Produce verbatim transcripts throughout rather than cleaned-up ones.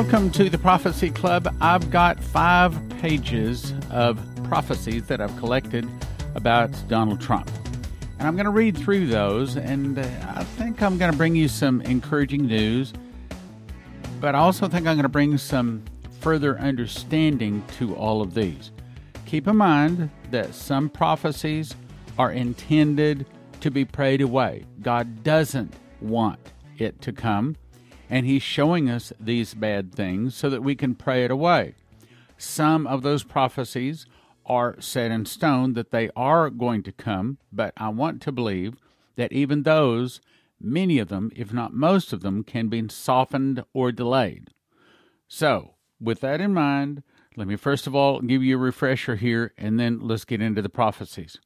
Welcome to the Prophecy Club. I've got five pages of prophecies that I've collected about Donald Trump. And I'm going to read through those, and I think I'm going to bring you some encouraging news, but I also think I'm going to bring some further understanding to all of these. Keep in mind that some prophecies are intended to be prayed away. God doesn't want it to come, and he's showing us these bad things so that we can pray it away. Some of those prophecies are set in stone that they are going to come, but I want to believe that even those, many of them, if not most of them, can be softened or delayed. So, with that in mind, let me first of all give you a refresher here, and then let's get into the prophecies.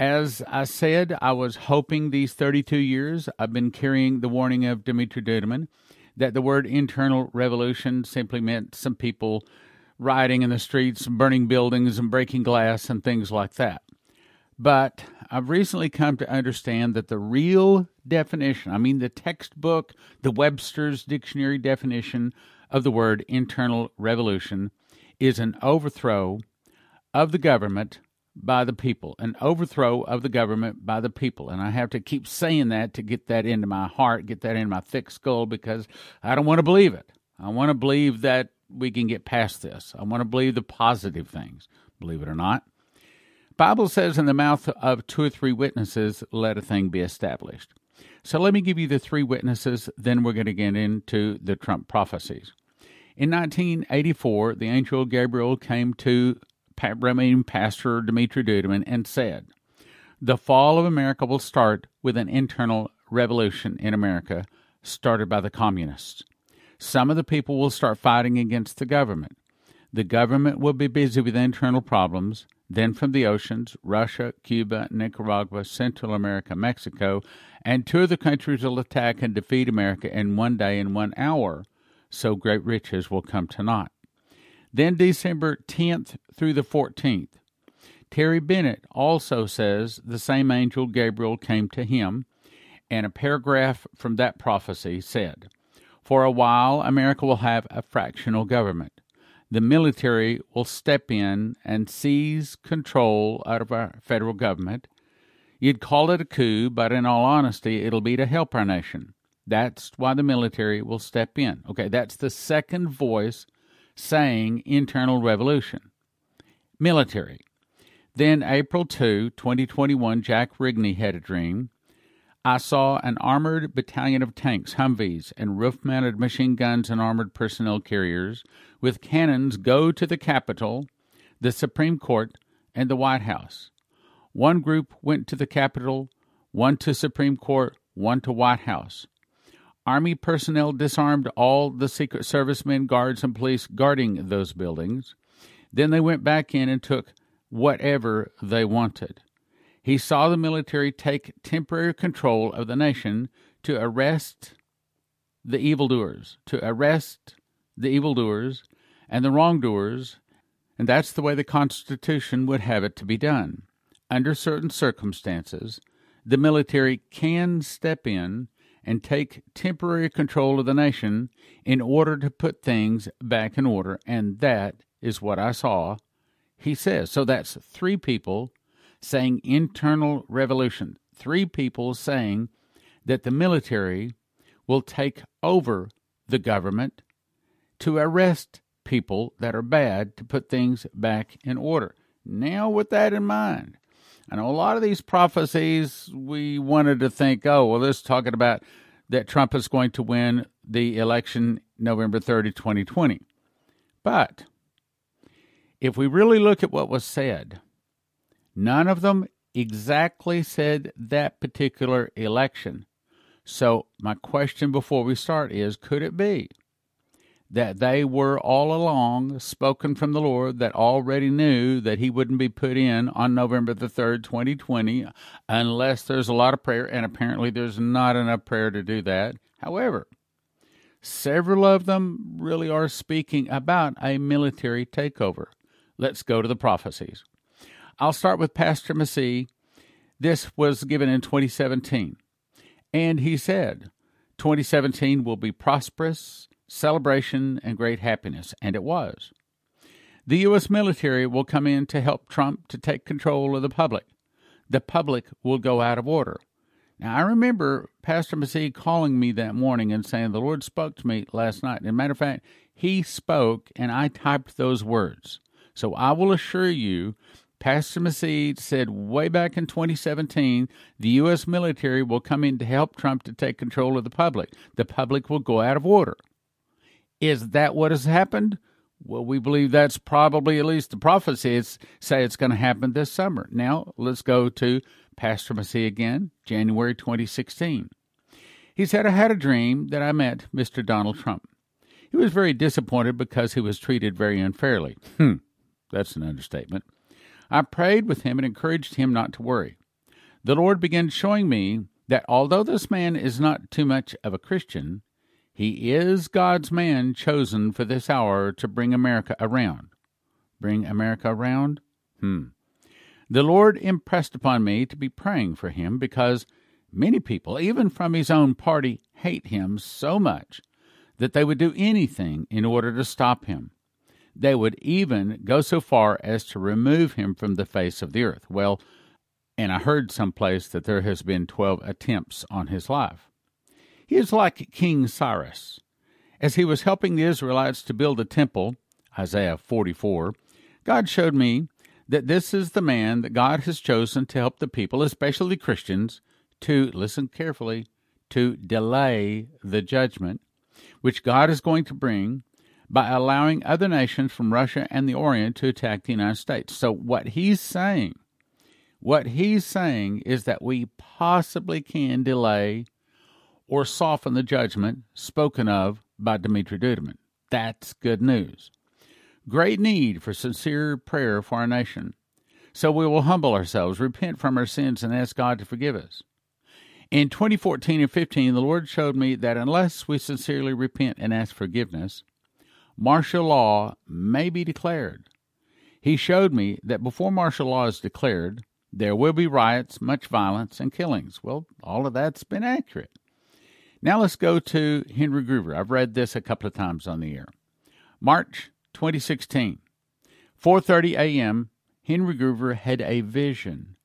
As I said, I was hoping these thirty-two years, I've been carrying the warning of Dimitri Duduman that the word internal revolution simply meant some people rioting in the streets, burning buildings, and breaking glass, and things like that. But I've recently come to understand that the real definition, I mean the textbook, the Webster's Dictionary definition of the word internal revolution, is an overthrow of the government by the people, an overthrow of the government by the people. And I have to keep saying that to get that into my heart, get that into my thick skull, because I don't want to believe it. I want to believe that we can get past this. I want to believe the positive things, believe it or not. Bible says in the mouth of two or three witnesses, let a thing be established. So let me give you the three witnesses, then we're going to get into the Trump prophecies. In nineteen eighty-four, the angel Gabriel came to Pastor Dimitri Duduman and said, the fall of America will start with an internal revolution in America started by the communists. Some of the people will start fighting against the government. The government will be busy with internal problems. Then from the oceans, Russia, Cuba, Nicaragua, Central America, Mexico, and two of the countries will attack and defeat America in one day and one hour, so great riches will come to naught. Then December tenth through the fourteenth, Terry Bennett also says the same angel Gabriel came to him, and a paragraph from that prophecy said, for a while, America will have a fractional government. The military will step in and seize control out of our federal government. You'd call it a coup, but in all honesty, it'll be to help our nation. That's why the military will step in. Okay, that's the second voice saying internal revolution. Military. Then April second, twenty twenty-one, Jack Rigney had a dream. I saw an armored battalion of tanks, Humvees, and roof-mounted machine guns and armored personnel carriers with cannons go to the Capitol, the Supreme Court, and the White House. One group went to the Capitol, one to Supreme Court, one to White House. Army personnel disarmed all the Secret Service men, guards, and police guarding those buildings. Then they went back in and took whatever they wanted. He saw the military take temporary control of the nation to arrest the evildoers, to arrest the evildoers and the wrongdoers, and that's the way the Constitution would have it to be done. Under certain circumstances, the military can step in and take temporary control of the nation in order to put things back in order, and that is what I saw, he says. So that's three people saying internal revolution. Three people saying that the military will take over the government to arrest people that are bad to put things back in order. Now, with that in mind, I know a lot of these prophecies, we wanted to think, oh, well, this is talking about that Trump is going to win the election November third, twenty twenty. But if we really look at what was said, none of them exactly said that particular election. So my question before we start is, could it be that they were all along spoken from the Lord that already knew that he wouldn't be put in on November the third, twenty twenty, unless there's a lot of prayer, and apparently there's not enough prayer to do that. However, several of them really are speaking about a military takeover. Let's go to the prophecies. I'll start with Pastor Massey. This was given in twenty seventeen. And he said, twenty seventeen will be prosperous celebration and great happiness, and it was. The U S military will come in to help Trump to take control of the public. The public will go out of order. Now, I remember Pastor Massey calling me that morning and saying, the Lord spoke to me last night. As a matter of fact, he spoke, and I typed those words. So I will assure you, Pastor Massey said way back in twenty seventeen, the U S military will come in to help Trump to take control of the public. The public will go out of order. Is that what has happened? Well, we believe that's probably at least the prophecies say it's going to happen this summer. Now, let's go to Pastor Massey again, January twenty sixteen. He said, I had a dream that I met Mister Donald Trump. He was very disappointed because he was treated very unfairly. Hmm, that's an understatement. I prayed with him and encouraged him not to worry. The Lord began showing me that although this man is not too much of a Christian, he is God's man chosen for this hour to bring America around. Bring America around? Hmm. The Lord impressed upon me to be praying for him because many people, even from his own party, hate him so much that they would do anything in order to stop him. They would even go so far as to remove him from the face of the earth. Well, and I heard someplace that there has been twelve attempts on his life. He is like King Cyrus. As he was helping the Israelites to build a temple, Isaiah forty-four, God showed me that this is the man that God has chosen to help the people, especially Christians, to, listen carefully, to delay the judgment, which God is going to bring by allowing other nations from Russia and the Orient to attack the United States. So what he's saying, what he's saying is that we possibly can delay or soften the judgment spoken of by Dimitri Duduman. That's good news. Great need for sincere prayer for our nation. So we will humble ourselves, repent from our sins, and ask God to forgive us. In twenty fourteen and fifteen, the Lord showed me that unless we sincerely repent and ask forgiveness, martial law may be declared. He showed me that before martial law is declared, there will be riots, much violence, and killings. Well, all of that's been accurate. Now let's go to Henry Gruver. I've read this a couple of times on the air. March twenty sixteen, four thirty a.m., Henry Gruver had a vision.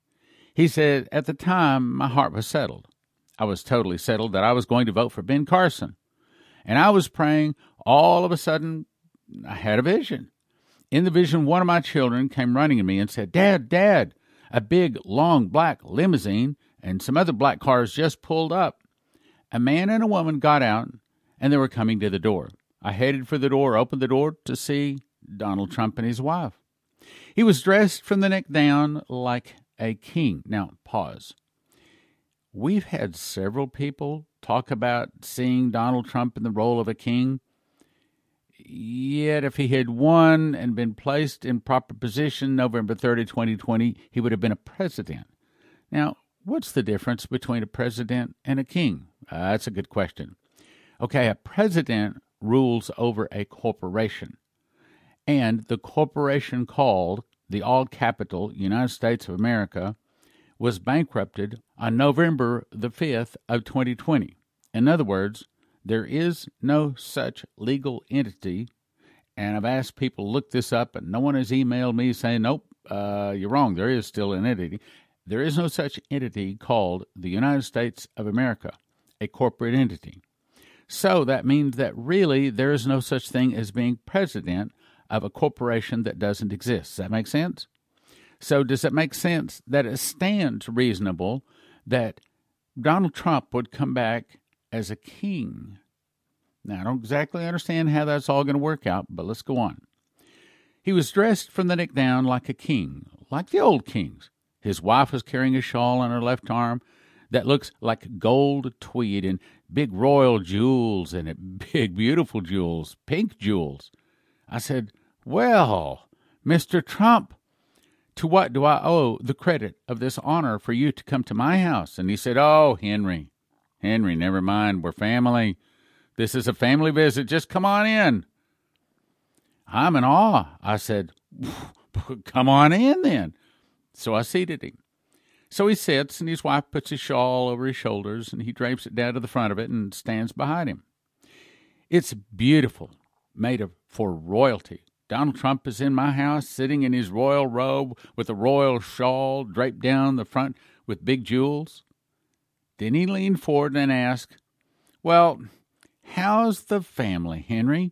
He said, at the time, my heart was settled. I was totally settled that I was going to vote for Ben Carson. And I was praying. All of a sudden, I had a vision. In the vision, one of my children came running to me and said, Dad, Dad, a big, long, black limousine and some other black cars just pulled up. A man and a woman got out, and they were coming to the door. I headed for the door, opened the door to see Donald Trump and his wife. He was dressed from the neck down like a king. Now, pause. We've had several people talk about seeing Donald Trump in the role of a king. Yet, if he had won and been placed in proper position November thirtieth, twenty twenty, he would have been a president. Now, what's the difference between a president and a king? Uh, that's a good question. Okay, a president rules over a corporation, and the corporation called the all-capital United States of America was bankrupted on November the fifth of twenty twenty. In other words, there is no such legal entity, and I've asked people to look this up, and no one has emailed me saying, nope, uh, you're wrong, there is still an entity. There is no such entity called the United States of America, a corporate entity. So that means that really there is no such thing as being president of a corporation that doesn't exist. Does that make sense? So does it make sense that it stands reasonable that Donald Trump would come back as a king? Now, I don't exactly understand how that's all going to work out, but let's go on. He was dressed from the neck down like a king, like the old kings. His wife was carrying a shawl on her left arm that looks like gold tweed and big royal jewels in it, big, beautiful jewels, pink jewels. I said, well, Mister Trump, to what do I owe the credit of this honor for you to come to my house? And he said, oh, Henry, Henry, never mind. We're family. This is a family visit. Just come on in. I'm in awe. I said, come on in then. So I seated him. So he sits, and his wife puts his shawl over his shoulders, and he drapes it down to the front of it and stands behind him. It's beautiful, made of, for royalty. Donald Trump is in my house, sitting in his royal robe with a royal shawl draped down the front with big jewels. Then he leaned forward and asked, "Well, how's the family, Henry?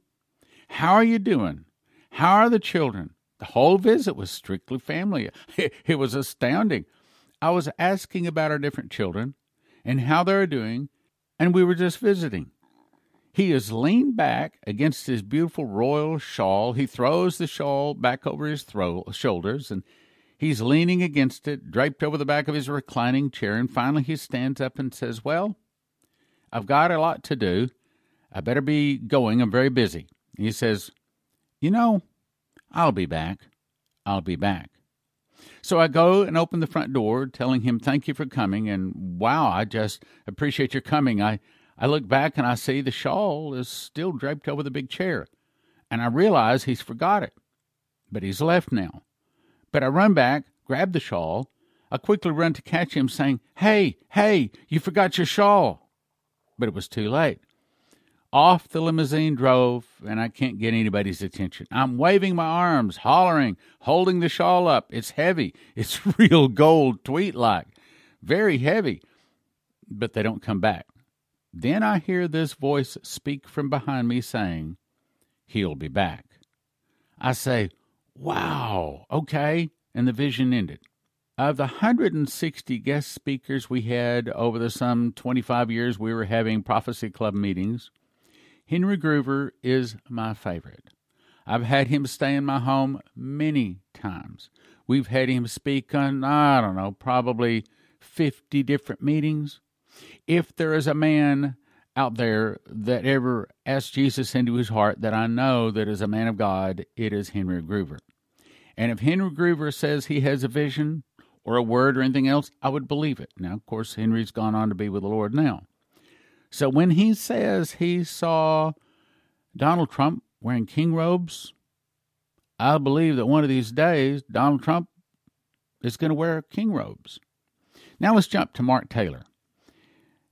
How are you doing? How are the children?" The whole visit was strictly family. It was astounding. I was asking about our different children and how they are doing, and we were just visiting. He is leaned back against his beautiful royal shawl. He throws the shawl back over his thro- shoulders, and he's leaning against it, draped over the back of his reclining chair, and finally he stands up and says, "Well, I've got a lot to do. I better be going. I'm very busy." He says, "You know, I'll be back. I'll be back." So I go and open the front door, telling him thank you for coming, and wow, I just appreciate your coming. I... I look back and I see the shawl is still draped over the big chair, and I realize he's forgot it, but he's left now. But I run back, grab the shawl. I quickly run to catch him, saying, "Hey, hey, you forgot your shawl." But it was too late. Off the limousine drove, and I can't get anybody's attention. I'm waving my arms, hollering, holding the shawl up. It's heavy. It's real gold tweed-like, very heavy, but they don't come back. Then I hear this voice speak from behind me saying, "He'll be back." I say, "Wow, okay," and the vision ended. Of the one hundred sixty guest speakers we had over the some twenty-five years we were having Prophecy Club meetings, Henry Gruver is my favorite. I've had him stay in my home many times. We've had him speak on, I don't know, probably fifty different meetings. If there is a man out there that ever asked Jesus into his heart that I know that is a man of God, it is Henry Gruver. And if Henry Gruver says he has a vision or a word or anything else, I would believe it. Now, of course, Henry's gone on to be with the Lord now. So when he says he saw Donald Trump wearing king robes, I believe that one of these days Donald Trump is going to wear king robes. Now let's jump to Mark Taylor.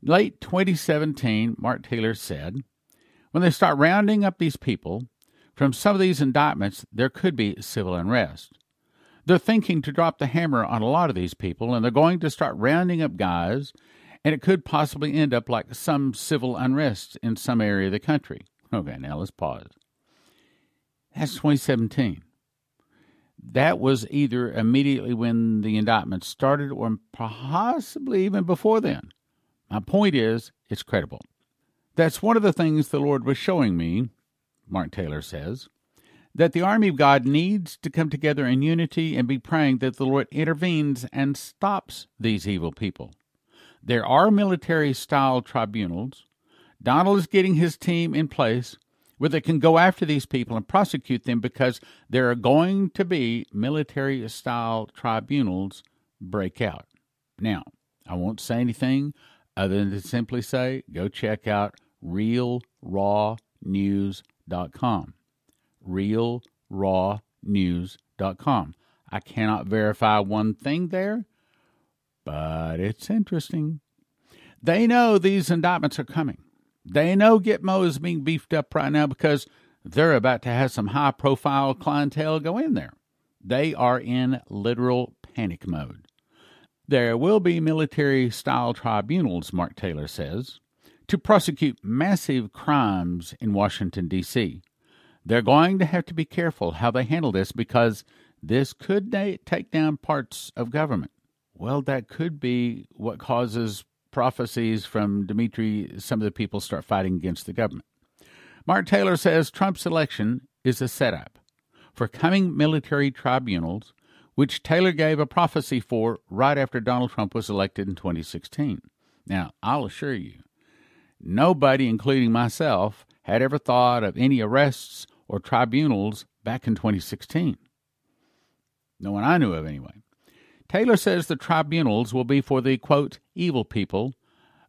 Late twenty seventeen, Mark Taylor said, "When they start rounding up these people, from some of these indictments, there could be civil unrest. They're thinking to drop the hammer on a lot of these people, and they're going to start rounding up guys, and it could possibly end up like some civil unrest in some area of the country." Okay, now let's pause. That's twenty seventeen. That was either immediately when the indictments started or possibly even before then. My point is, it's credible. That's one of the things the Lord was showing me, Mark Taylor says, that the army of God needs to come together in unity and be praying that the Lord intervenes and stops these evil people. There are military-style tribunals. Donald is getting his team in place where they can go after these people and prosecute them because there are going to be military-style tribunals break out. Now, I won't say anything other than to simply say, go check out real raw news dot com. real raw news dot com. I cannot verify one thing there, but it's interesting. They know these indictments are coming. They know Gitmo is being beefed up right now because they're about to have some high-profile clientele go in there. They are in literal panic mode. There will be military-style tribunals, Mark Taylor says, to prosecute massive crimes in Washington, D C They're going to have to be careful how they handle this because this could take down parts of government. Well, that could be what causes prophecies from Dimitri. Some of the people start fighting against the government. Mark Taylor says Trump's election is a setup for coming military tribunals, which Taylor gave a prophecy for right after Donald Trump was elected in twenty sixteen. Now, I'll assure you, nobody, including myself, had ever thought of any arrests or tribunals back in twenty sixteen. No one I knew of, anyway. Taylor says the tribunals will be for the, quote, evil people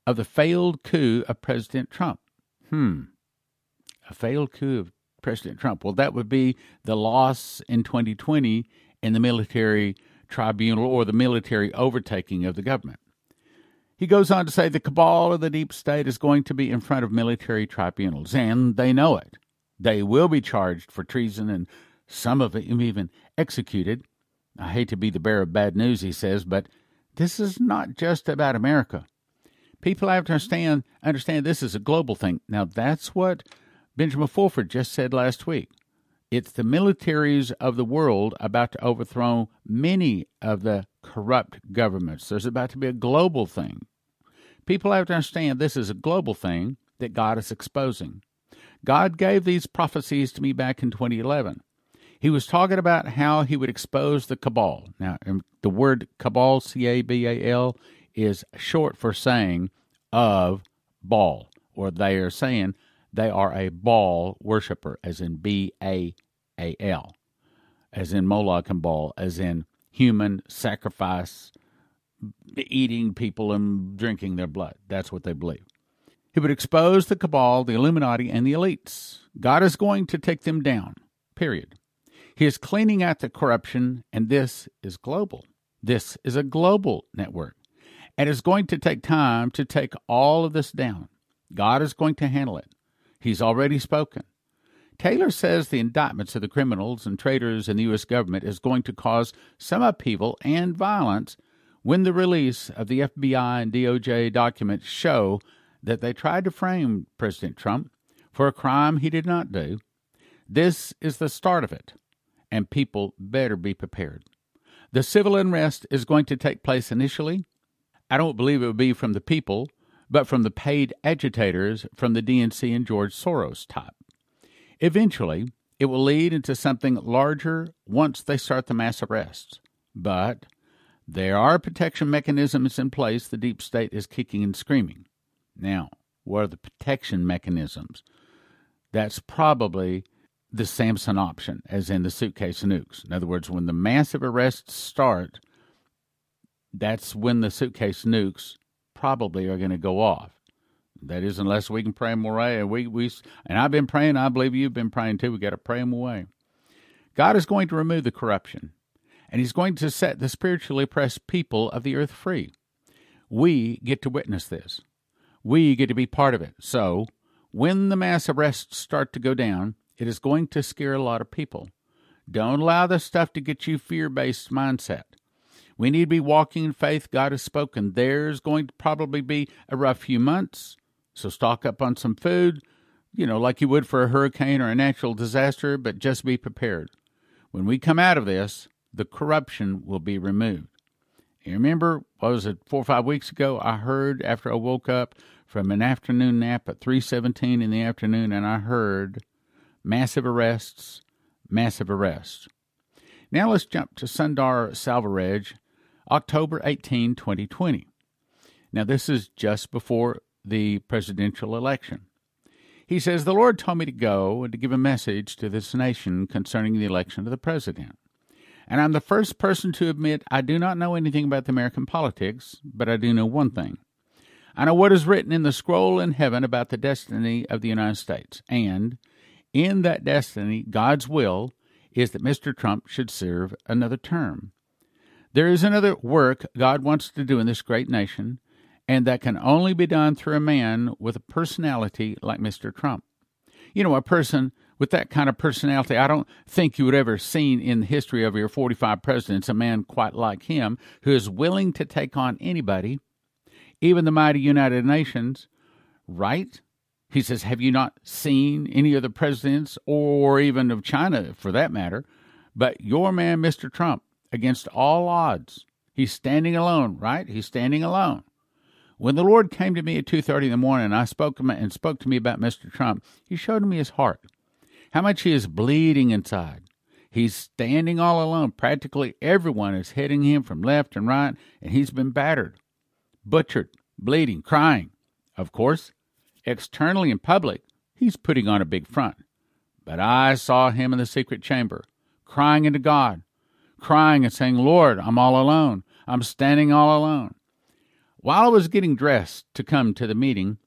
of the failed coup of President Trump. Hmm. A failed coup of President Trump. Well, that would be the loss in twenty twenty in the military tribunal or the military overtaking of the government. He goes on to say the cabal of the deep state is going to be in front of military tribunals, and they know it. They will be charged for treason, and some of them even executed. I hate to be the bearer of bad news, he says, but this is not just about America. People have to understand, understand this is a global thing. Now, that's what Benjamin Fulford just said last week. It's the militaries of the world about to overthrow many of the corrupt governments. There's about to be a global thing. People have to understand this is a global thing that God is exposing. God gave these prophecies to me back in twenty eleven. He was talking about how he would expose the cabal. Now, the word cabal, C A B A L, is short for saying of Baal, or they are saying they are a Baal worshiper, as in B A A L, as in Moloch and Baal, as in human sacrifice, eating people and drinking their blood. That's what they believe. He would expose the cabal, the Illuminati, and the elites. God is going to take them down, period. He is cleaning out the corruption, and this is global. This is a global network, and it's going to take time to take all of this down. God is going to handle it. He's already spoken. Taylor says the indictments of the criminals and traitors in the U S government is going to cause some upheaval and violence when the release of the F B I and D O J documents show that they tried to frame President Trump for a crime he did not do. This is the start of it, and people better be prepared. The civil unrest is going to take place initially. I don't believe it would be from the people, but from the paid agitators from the D N C and George Soros type. Eventually, it will lead into something larger once they start the mass arrests. But there are protection mechanisms in place the deep state is kicking and screaming. Now, what are the protection mechanisms? That's probably the Samson option, as in the suitcase nukes. In other words, when the massive arrests start, that's when the suitcase nukes probably are going to go off. That is, unless we can pray them away. We, we, and I've been praying. I believe you've been praying too. We've got to pray them away. God is going to remove the corruption, and he's going to set the spiritually oppressed people of the earth free. We get to witness this. We get to be part of it. So when the mass arrests start to go down, it is going to scare a lot of people. Don't allow this stuff to get you fear-based mindset. We need to be walking in faith. God has spoken. There's going to probably be a rough few months, so stock up on some food, you know, like you would for a hurricane or a natural disaster, but just be prepared. When we come out of this, the corruption will be removed. You remember, what was it, four or five weeks ago, I heard after I woke up from an afternoon nap at three seventeen in the afternoon, and I heard massive arrests, massive arrests. Now let's jump to Sundar Selvaraj, October eighteenth, twenty twenty. Now, this is just before the presidential election. He says, the Lord told me to go and to give a message to this nation concerning the election of the president. And I'm the first person to admit I do not know anything about the American politics, but I do know one thing. I know what is written in the scroll in heaven about the destiny of the United States. And in that destiny, God's will is that Mister Trump should serve another term. There is another work God wants to do in this great nation, and that can only be done through a man with a personality like Mister Trump. You know, a person with that kind of personality, I don't think you would ever seen in the history of your forty-five presidents a man quite like him who is willing to take on anybody, even the mighty United Nations, right? He says, have you not seen any other presidents, or even of China for that matter, but your man, Mister Trump, against all odds. He's standing alone, right? He's standing alone. When the Lord came to me at two thirty in the morning, and I spoke and spoke to me about Mister Trump, he showed me his heart, how much he is bleeding inside. He's standing all alone. Practically everyone is hitting him from left and right, and he's been battered, butchered, bleeding, crying. Of course, externally in public, he's putting on a big front. But I saw him in the secret chamber, crying into God, crying and saying, Lord, I'm all alone. I'm standing all alone. While I was getting dressed to come to the meeting,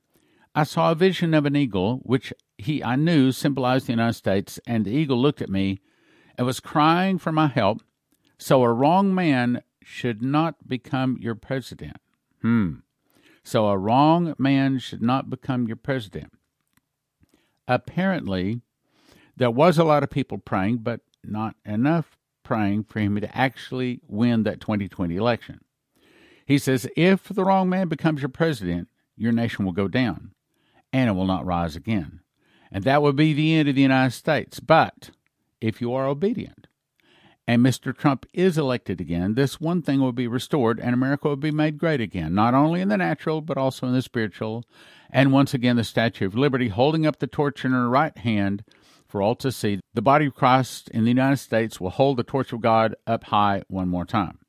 I saw a vision of an eagle, which he I knew symbolized the United States, and the eagle looked at me and was crying for my help, so a wrong man should not become your president. Hmm. So a wrong man should not become your president. Apparently, there was a lot of people praying, but not enough praying for him to actually win that twenty twenty election. He says, if the wrong man becomes your president, your nation will go down, and it will not rise again. And that will be the end of the United States. But if you are obedient, and Mister Trump is elected again, this one thing will be restored, and America will be made great again, not only in the natural, but also in the spiritual. And once again, the Statue of Liberty holding up the torch in her right hand for all to see. The body of Christ in the United States will hold the torch of God up high one more time.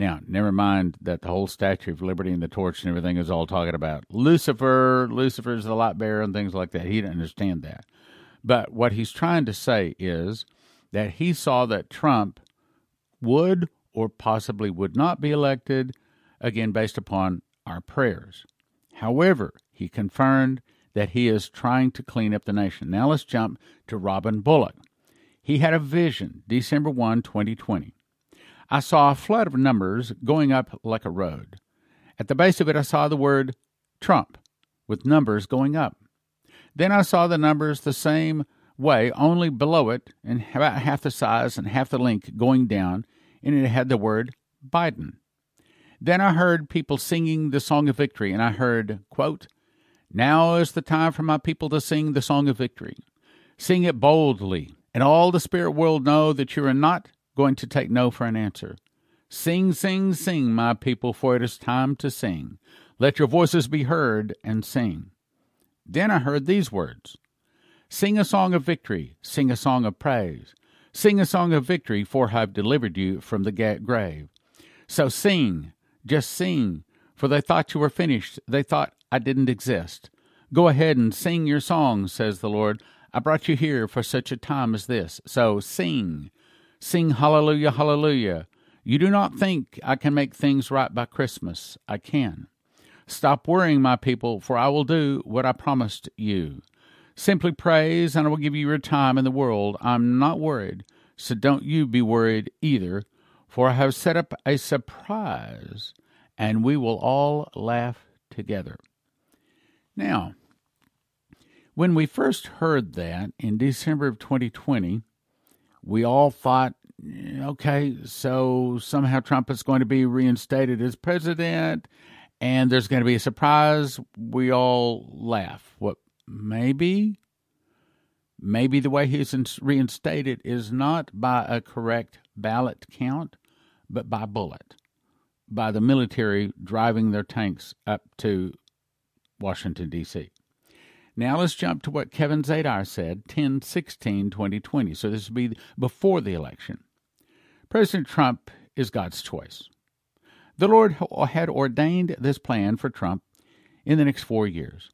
Now, never mind that the whole Statue of Liberty and the torch and everything is all talking about Lucifer. Lucifer is the light bearer and things like that. He didn't understand that. But what he's trying to say is that he saw that Trump would or possibly would not be elected, again, based upon our prayers. However, he confirmed that he is trying to clean up the nation. Now let's jump to Robin Bullock. He had a vision, December first, twenty twenty. I saw a flood of numbers going up like a road. At the base of it, I saw the word Trump with numbers going up. Then I saw the numbers the same way, only below it, and about half the size and half the length going down, and it had the word Biden. Then I heard people singing the song of victory, and I heard, quote, "Now is the time for my people to sing the song of victory. Sing it boldly, and all the spirit world know that you are not going to take no for an answer. Sing, sing, sing, my people, for it is time to sing. Let your voices be heard and sing." Then I heard these words, "Sing a song of victory, sing a song of praise. Sing a song of victory, for I have delivered you from the grave. So sing, just sing, for they thought you were finished. They thought I didn't exist. Go ahead and sing your song, says the Lord. I brought you here for such a time as this. So sing. Sing hallelujah, hallelujah. You do not think I can make things right by Christmas. I can. Stop worrying, my people, for I will do what I promised you. Simply praise, and I will give you your time in the world. I'm not worried, so don't you be worried either, for I have set up a surprise, and we will all laugh together." Now, when we first heard that in December of twenty twenty, we all thought, okay, so somehow Trump is going to be reinstated as president, and there's going to be a surprise. We all laugh. What? Maybe? Maybe the way he's reinstated is not by a correct ballot count, but by bullet, by the military driving their tanks up to Washington, D C Now let's jump to what Kevin Zadai said, ten sixteen twenty twenty. So this would be before the election. President Trump is God's choice. The Lord had ordained this plan for Trump in the next four years.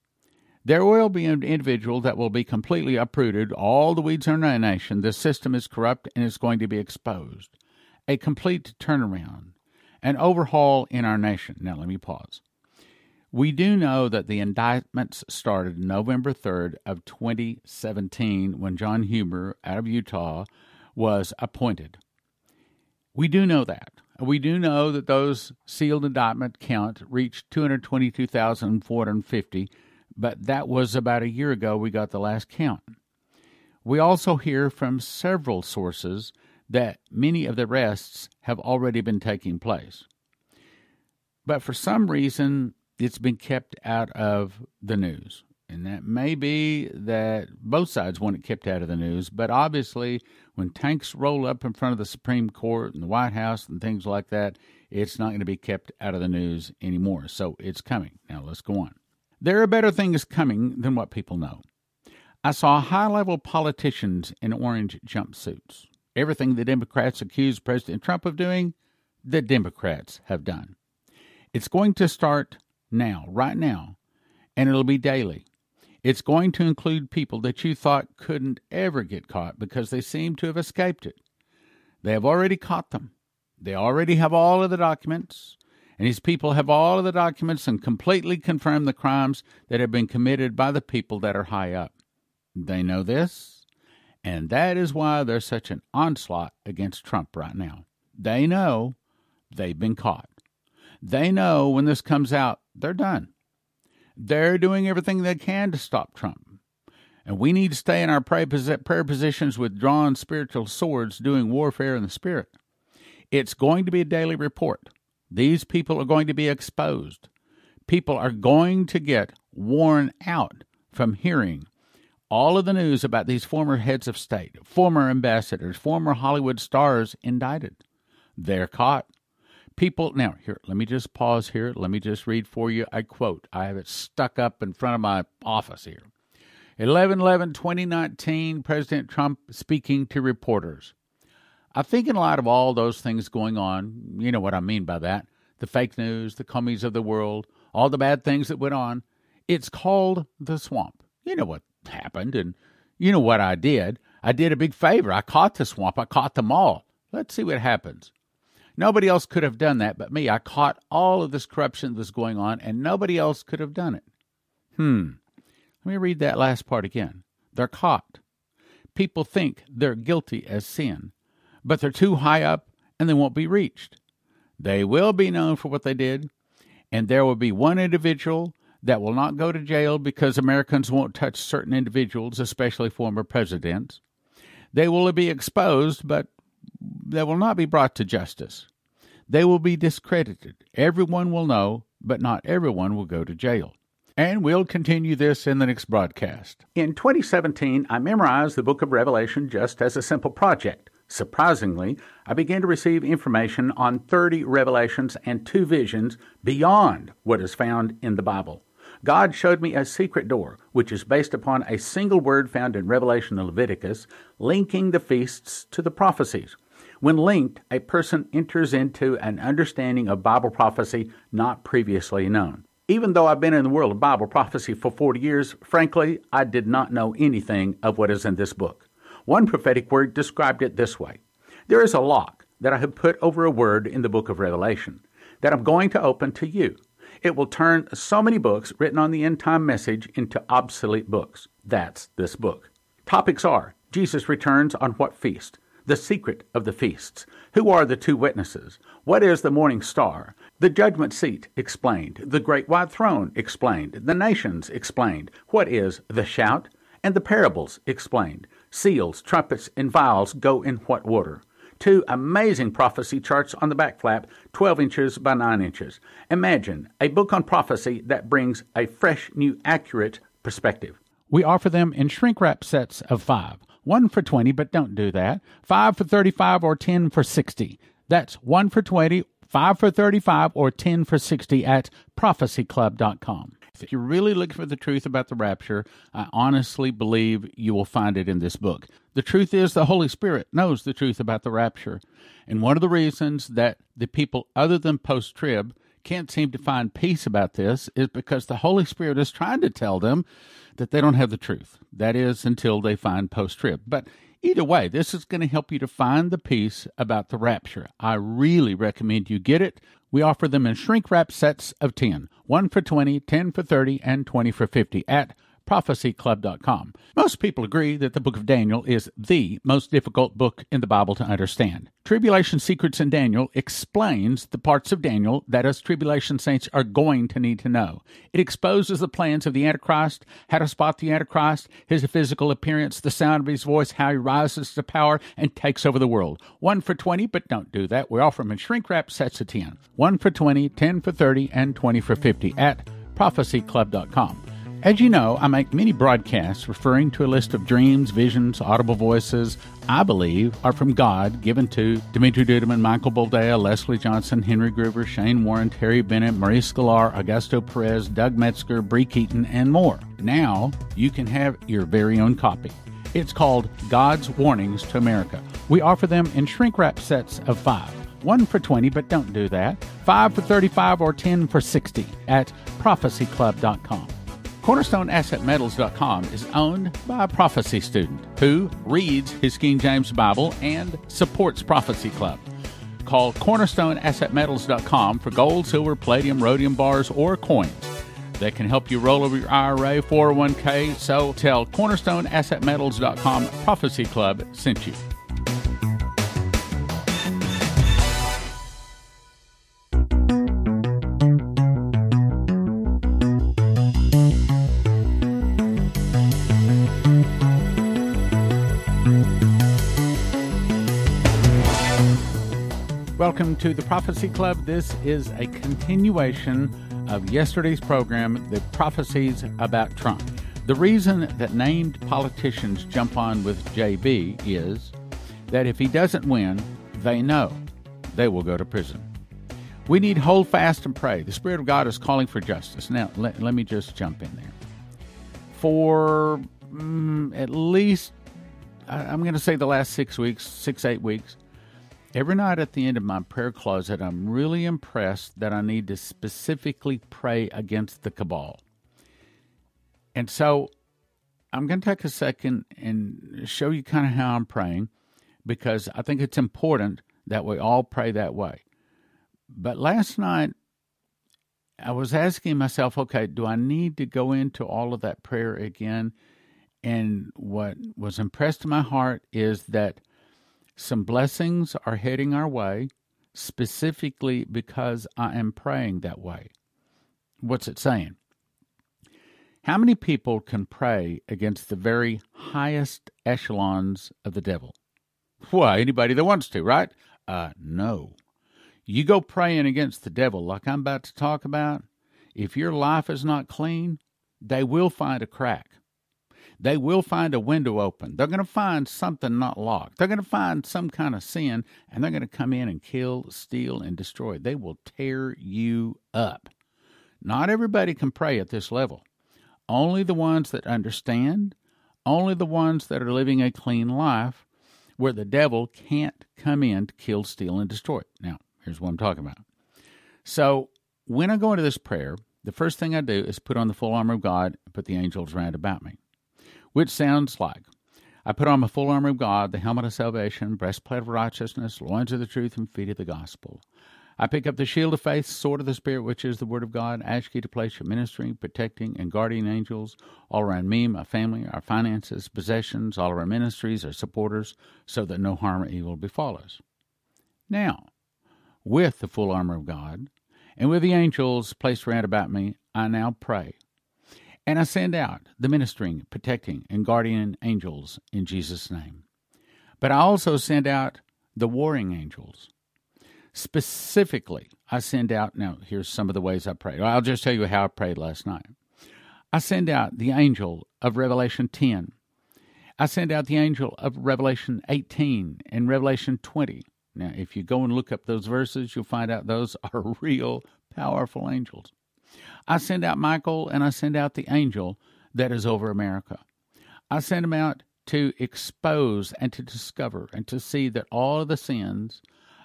There will be an individual that will be completely uprooted. All the weeds are in our nation. The system is corrupt and is going to be exposed. A complete turnaround, an overhaul in our nation. Now let me pause. We do know that the indictments started November third of twenty seventeen when John Huber out of Utah was appointed. We do know that. We do know that those sealed indictment count reached two hundred twenty-two thousand four hundred fifty, but that was about a year ago we got the last count. We also hear from several sources that many of the arrests have already been taking place. But for some reason, it's been kept out of the news. And that may be that both sides want it kept out of the news, but obviously when tanks roll up in front of the Supreme Court and the White House and things like that, it's not going to be kept out of the news anymore. So it's coming. Now let's go on. There are better things coming than what people know. I saw high-level politicians in orange jumpsuits. Everything the Democrats accused President Trump of doing, the Democrats have done. It's going to start now, right now, and it'll be daily. It's going to include people that you thought couldn't ever get caught because they seem to have escaped it. They have already caught them. They already have all of the documents, and these people have all of the documents and completely confirm the crimes that have been committed by the people that are high up. They know this, and that is why there's such an onslaught against Trump right now. They know they've been caught. They know when this comes out, they're done. They're doing everything they can to stop Trump. And we need to stay in our prayer positions with drawn spiritual swords, doing warfare in the spirit. It's going to be a daily report. These people are going to be exposed. People are going to get worn out from hearing all of the news about these former heads of state, former ambassadors, former Hollywood stars indicted. They're caught. People, now, here, let me just pause here. Let me just read for you. I quote, I have it stuck up in front of my office here. eleven eleven twenty nineteen, President Trump speaking to reporters. I think in light of all those things going on, you know what I mean by that, the fake news, the commies of the world, all the bad things that went on, it's called the swamp. You know what happened, and you know what I did. I did a big favor. I caught the swamp. I caught them all. Let's see what happens. Nobody else could have done that but me. I caught all of this corruption that was going on, and nobody else could have done it. Hmm. Let me read that last part again. They're caught. People think they're guilty as sin, but they're too high up and they won't be reached. They will be known for what they did, and there will be one individual that will not go to jail because Americans won't touch certain individuals, especially former presidents. They will be exposed, but they will not be brought to justice. They will be discredited. Everyone will know, but not everyone will go to jail. And we'll continue this in the next broadcast. In twenty seventeen, I memorized the book of Revelation just as a simple project. Surprisingly, I began to receive information on thirty revelations and two visions beyond what is found in the Bible. God showed me a secret door, which is based upon a single word found in Revelation and Leviticus, linking the feasts to the prophecies. When linked, a person enters into an understanding of Bible prophecy not previously known. Even though I've been in the world of Bible prophecy for forty years, frankly, I did not know anything of what is in this book. One prophetic word described it this way. There is a lock that I have put over a word in the book of Revelation that I'm going to open to you. It will turn so many books written on the end-time message into obsolete books. That's this book. Topics are Jesus returns on what feast? The secret of the feasts. Who are the two witnesses? What is the morning star? The judgment seat explained. The great white throne explained. The nations explained. What is the shout? And the parables explained. Seals, trumpets, and vials go in what order? Two amazing prophecy charts on the back flap, twelve inches by nine inches. Imagine a book on prophecy that brings a fresh, new, accurate perspective. We offer them in shrink wrap sets of five. One for twenty, but don't do that. Five for thirty-five or ten for sixty. That's one for twenty, five for thirty-five, or ten for sixty at prophecy club dot com. If you're really looking for the truth about the rapture, I honestly believe you will find it in this book. The truth is the Holy Spirit knows the truth about the rapture. And one of the reasons that the people other than post-trib can't seem to find peace about this is because the Holy Spirit is trying to tell them that they don't have the truth. That is, until they find post-trib. But either way, this is going to help you to find the peace about the rapture. I really recommend you get it. We offer them in shrink wrap sets of ten, one for twenty, ten for thirty, and twenty for fifty at prophecy club dot com. Most people agree that the book of Daniel is the most difficult book in the Bible to understand. Tribulation Secrets in Daniel explains the parts of Daniel that us tribulation saints are going to need to know. It exposes the plans of the Antichrist, how to spot the Antichrist, his physical appearance, the sound of his voice, how he rises to power and takes over the world. One for twenty, but don't do that. We offer them in shrink wrap sets of ten. One for twenty, ten for thirty, and twenty for fifty at prophecy club dot com. As you know, I make many broadcasts referring to a list of dreams, visions, audible voices I believe are from God, given to Dimitri Duduman, Michael Boldea, Leslie Johnson, Henry Gruver, Shane Warren, Terry Bennett, Maurice Scalar, Augusto Perez, Doug Metzger, Bree Keaton, and more. Now you can have your very own copy. It's called God's Warnings to America. We offer them in shrink wrap sets of five. One for twenty, but don't do that. Five for thirty-five or ten for sixty at prophecy club dot com. cornerstone asset metals dot com is owned by a prophecy student who reads his King James Bible and supports Prophecy Club. Call cornerstone asset metals dot com for gold, silver, palladium, rhodium bars, or coins. They can help you roll over your I R A, four oh one k, so tell cornerstone asset metals dot com Prophecy Club sent you. Welcome to the Prophecy Club. This is a continuation of yesterday's program, The Prophecies About Trump. The reason that named politicians jump on with J B is that if he doesn't win, they know they will go to prison. We need hold fast and pray. The Spirit of God is calling for justice. Now, let, let me just jump in there. For mm, at least, I'm going to say the last six weeks, six, eight weeks, every night at the end of my prayer closet, I'm really impressed that I need to specifically pray against the cabal. And so I'm going to take a second and show you kind of how I'm praying, because I think it's important that we all pray that way. But last night, I was asking myself, okay, do I need to go into all of that prayer again? And what was impressed in my heart is that some blessings are heading our way, specifically because I am praying that way. What's it saying? How many people can pray against the very highest echelons of the devil? Well, anybody that wants to, right? Uh, no. You go praying against the devil like I'm about to talk about, if your life is not clean, they will find a crack. They will find a window open. They're going to find something not locked. They're going to find some kind of sin, and they're going to come in and kill, steal, and destroy. They will tear you up. Not everybody can pray at this level. Only the ones that understand, only the ones that are living a clean life, where the devil can't come in to kill, steal, and destroy. Now, here's what I'm talking about. So when I go into this prayer, the first thing I do is put on the full armor of God and put the angels round about me, which sounds like I put on my full armor of God, the helmet of salvation, breastplate of righteousness, loins of the truth, and feet of the gospel. I pick up the shield of faith, sword of the Spirit, which is the word of God. I ask you to place your ministering, protecting, and guardian angels all around me, my family, our finances, possessions, all of our ministries, our supporters, so that no harm or evil befall us. Now, with the full armor of God, and with the angels placed round about me, I now pray. And I send out the ministering, protecting, and guardian angels in Jesus' name. But I also send out the warring angels. Specifically, I send out, now here's some of the ways I pray. I'll just tell you how I prayed last night. I send out the angel of Revelation ten. I send out the angel of Revelation eighteen and Revelation twenty. Now, if you go and look up those verses, you'll find out those are real powerful angels. I send out Michael, and I send out the angel that is over America. I send him out to expose and to discover and to see that all of the sins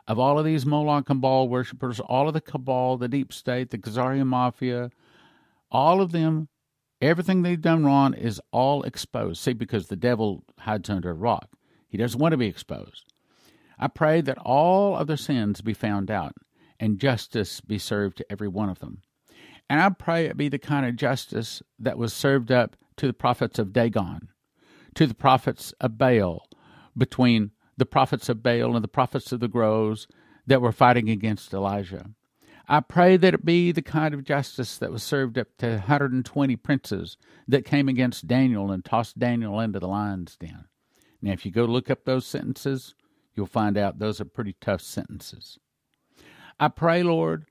of all of these Moloch and Baal worshipers, all of the cabal, the deep state, the Khazarian mafia, all of them, everything they've done wrong is all exposed. See, because the devil hides under a rock. He doesn't want to be exposed. I pray that all of their sins be found out and justice be served to every one of them. And I pray it be the kind of justice that was served up to the prophets of Dagon, to the prophets of Baal, between the prophets of Baal and the prophets of the groves that were fighting against Elijah. I pray that it be the kind of justice that was served up to one hundred twenty princes that came against Daniel and tossed Daniel into the lion's den. Now, if you go look up those sentences, you'll find out those are pretty tough sentences. I pray, Lord,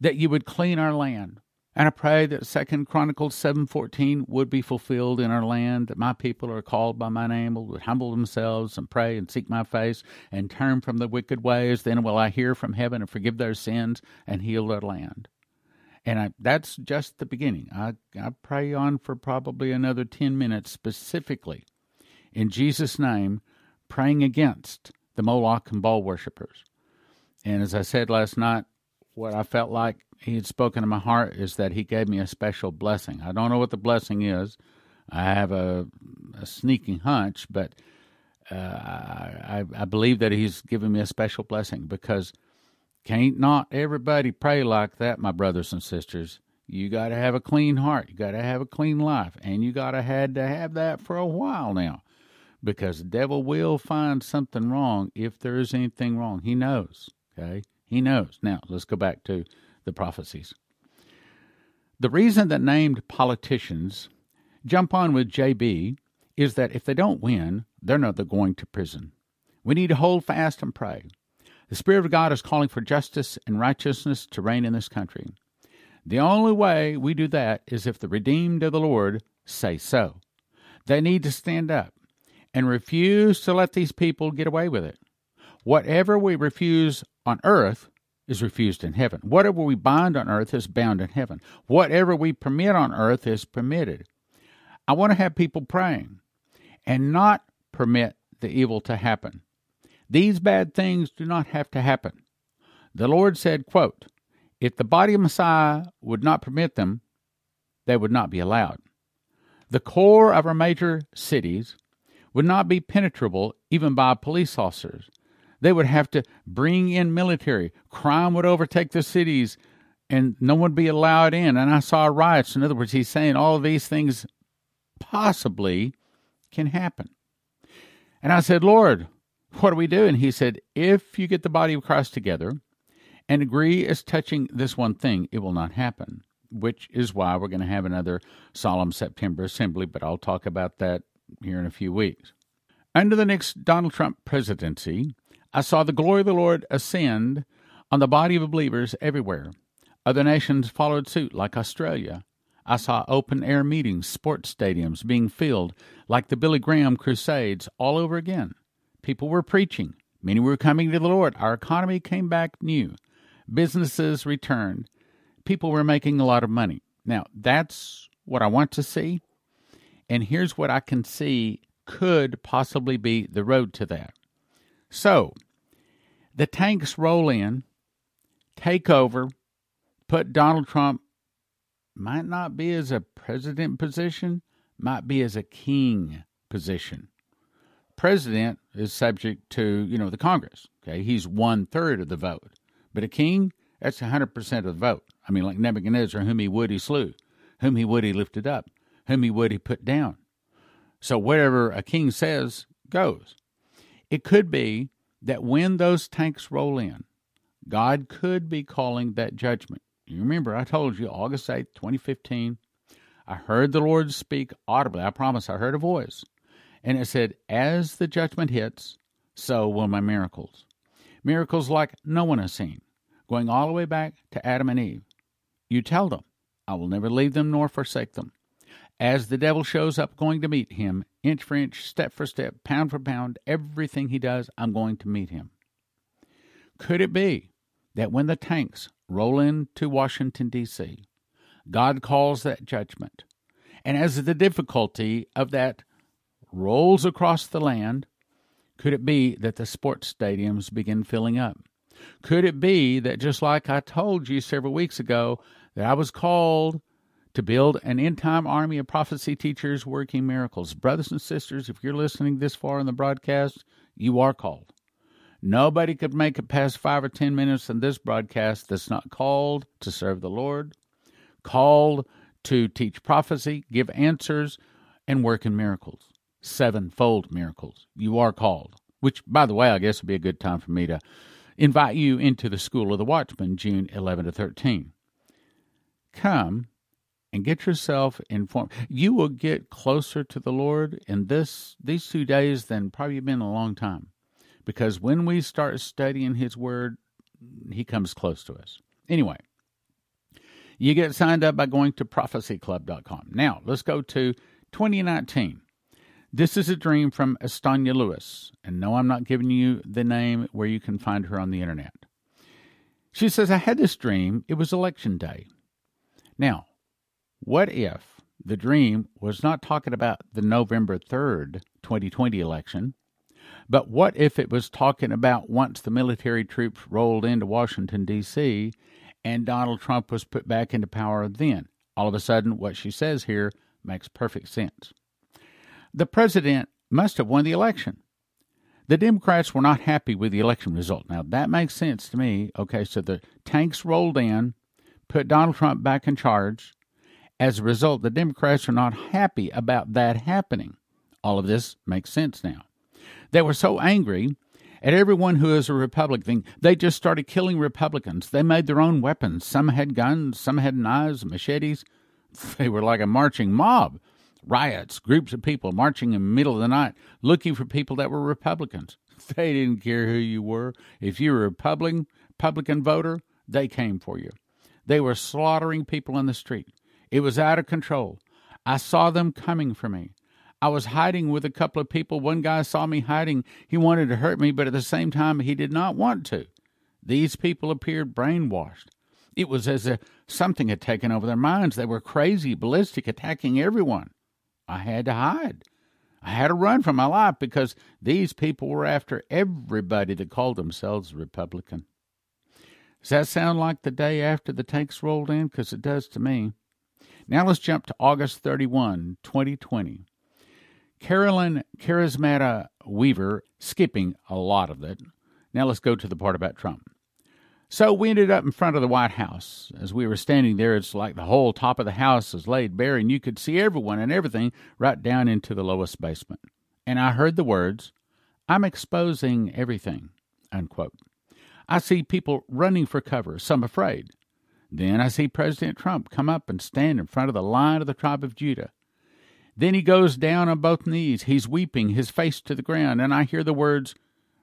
that you would clean our land. And I pray that Second Chronicles seven fourteen would be fulfilled in our land, that my people are called by my name, would humble themselves and pray and seek my face and turn from the wicked ways. Then will I hear from heaven and forgive their sins and heal their land. And I, that's just the beginning. I, I pray on for probably another ten minutes specifically, in Jesus' name, praying against the Moloch and Baal worshipers. And as I said last night, what I felt like he had spoken to my heart is that he gave me a special blessing. I don't know what the blessing is. I have a, a sneaking hunch, but uh, I, I believe that he's given me a special blessing, because can't not everybody pray like that, my brothers and sisters. You got to have a clean heart. You got to have a clean life, and you got to had to have that for a while now, because the devil will find something wrong if there is anything wrong. He knows, okay? He knows. Now, let's go back to the prophecies. The reason that named politicians jump on with J B is that if they don't win, they're not going to prison. We need to hold fast and pray. The Spirit of God is calling for justice and righteousness to reign in this country. The only way we do that is if the redeemed of the Lord say so. They need to stand up and refuse to let these people get away with it. Whatever we refuse on earth is refused in heaven. Whatever we bind on earth is bound in heaven. Whatever we permit on earth is permitted. I want to have people praying and not permit the evil to happen. These bad things do not have to happen. The Lord said, quote, if the body of Messiah would not permit them, they would not be allowed. The core of our major cities would not be penetrable even by police officers. They would have to bring in military. Crime would overtake the cities and no one would be allowed in. And I saw riots. In other words, he's saying all of these things possibly can happen. And I said, Lord, what do we do? And he said, if you get the body of Christ together and agree as touching this one thing, it will not happen, which is why we're going to have another solemn September assembly, but I'll talk about that here in a few weeks. Under the next Donald Trump presidency, I saw the glory of the Lord ascend on the body of believers everywhere. Other nations followed suit, like Australia. I saw open-air meetings, sports stadiums being filled, like the Billy Graham Crusades, all over again. People were preaching. Many were coming to the Lord. Our economy came back new. Businesses returned. People were making a lot of money. Now, that's what I want to see, and here's what I can see could possibly be the road to that. So, the tanks roll in, take over, put Donald Trump, might not be as a president position, might be as a king position. President is subject to, you know, the Congress. Okay, he's one-third of the vote. But a king, that's one hundred percent of the vote. I mean, like Nebuchadnezzar, whom he would, he slew. Whom he would, he lifted up. Whom he would, he put down. So whatever a king says goes. It could be that when those tanks roll in, God could be calling that judgment. You remember, I told you, August eighth, twenty fifteen, I heard the Lord speak audibly. I promise, I heard a voice. And it said, as the judgment hits, so will my miracles. Miracles like no one has seen, going all the way back to Adam and Eve. You tell them, I will never leave them nor forsake them. As the devil shows up, going to meet him, inch for inch, step for step, pound for pound, everything he does, I'm going to meet him. Could it be that when the tanks roll into Washington, D C, God calls that judgment? And as the difficulty of that rolls across the land, could it be that the sports stadiums begin filling up? Could it be that, just like I told you several weeks ago, that I was called to build an end-time army of prophecy teachers working miracles? Brothers and sisters, if you're listening this far in the broadcast, you are called. Nobody could make it past five or ten minutes in this broadcast that's not called to serve the Lord, called to teach prophecy, give answers, and work in miracles. Sevenfold miracles. You are called. Which, by the way, I guess would be a good time for me to invite you into the School of the Watchmen, June eleventh to thirteenth. Come and get yourself informed. You will get closer to the Lord in this these two days than probably been in a long time, because when we start studying His Word, He comes close to us. Anyway, you get signed up by going to prophecy club dot com. Now let's go to twenty nineteen. This is a dream from Estonia Lewis. And no, I'm not giving you the name where you can find her on the internet. She says, I had this dream. It was election day. Now, what if the dream was not talking about the November third, twenty twenty election, but what if it was talking about once the military troops rolled into Washington, D C, and Donald Trump was put back into power then? All of a sudden, what she says here makes perfect sense. The president must have won the election. The Democrats were not happy with the election result. Now, that makes sense to me. Okay, so the tanks rolled in, put Donald Trump back in charge. As a result, the Democrats are not happy about that happening. All of this makes sense now. They were so angry at everyone who is a Republican, they just started killing Republicans. They made their own weapons. Some had guns, some had knives, machetes. They were like a marching mob. Riots, groups of people marching in the middle of the night, looking for people that were Republicans. They didn't care who you were. If you were a Republican, Republican voter, they came for you. They were slaughtering people in the street. It was out of control. I saw them coming for me. I was hiding with a couple of people. One guy saw me hiding. He wanted to hurt me, but at the same time, he did not want to. These people appeared brainwashed. It was as if something had taken over their minds. They were crazy, ballistic, attacking everyone. I had to hide. I had to run for my life because these people were after everybody that called themselves Republican. Does that sound like the day after the tanks rolled in? Because it does to me. Now let's jump to August thirty-first, twenty twenty. Carolyn Charismata Weaver, skipping a lot of it. Now let's go to the part about Trump. So we ended up in front of the White House. As we were standing there, it's like the whole top of the house is laid bare, and you could see everyone and everything right down into the lowest basement. And I heard the words, "I'm exposing everything," unquote. I see people running for cover, some afraid. Then I see President Trump come up and stand in front of the line of the tribe of Judah. Then he goes down on both knees. He's weeping, his face to the ground, and I hear the words,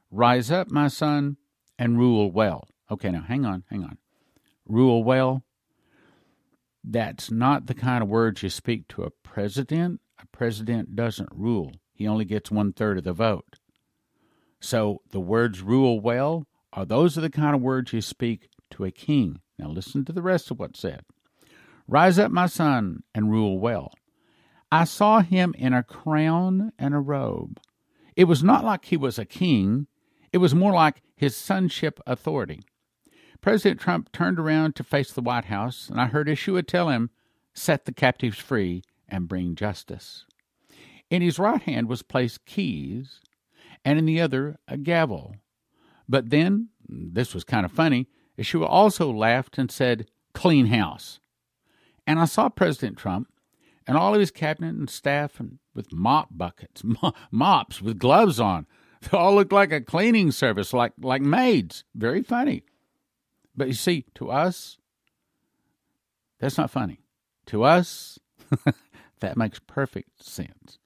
"Rise up, my son, and rule well." Okay, now, hang on, hang on. Rule well? That's not the kind of words you speak to a president. A president doesn't rule. He only gets one-third of the vote. So the words "rule well" are those are the kind of words you speak to a king. Now listen to the rest of what's said. "Rise up, my son, and rule well. I saw him in a crown and a robe." It was not like he was a king. It was more like his sonship authority. President Trump turned around to face the White House, and I heard Yeshua tell him, "Set the captives free and bring justice." In his right hand was placed keys, and in the other a gavel. But then, this was kind of funny, Yeshua also laughed and said, "Clean house." And I saw President Trump and all of his cabinet and staff and with mop buckets, mop, mops with gloves on. They all looked like a cleaning service, like, like maids. Very funny. But you see, to us, that's not funny. To us, that makes perfect sense.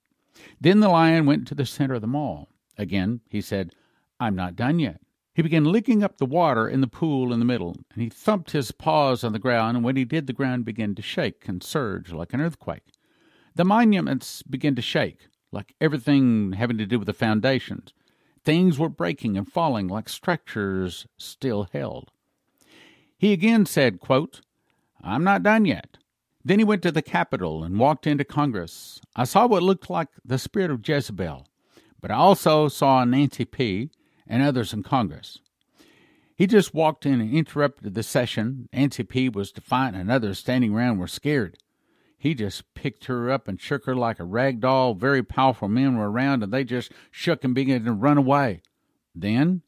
Then the lion went to the center of them all. Again, he said, "I'm not done yet." He began licking up the water in the pool in the middle, and he thumped his paws on the ground, and when he did, the ground began to shake and surge like an earthquake. The monuments began to shake, like everything having to do with the foundations. Things were breaking and falling like structures still held. He again said, quote, "I'm not done yet." Then he went to the Capitol and walked into Congress. I saw what looked like the spirit of Jezebel, but I also saw Nancy P., and others in Congress. He just walked in and interrupted the session. Nancy P. was defiant, and others standing around were scared. He just picked her up and shook her like a rag doll. Very powerful men were around, and they just shook and began to run away. Then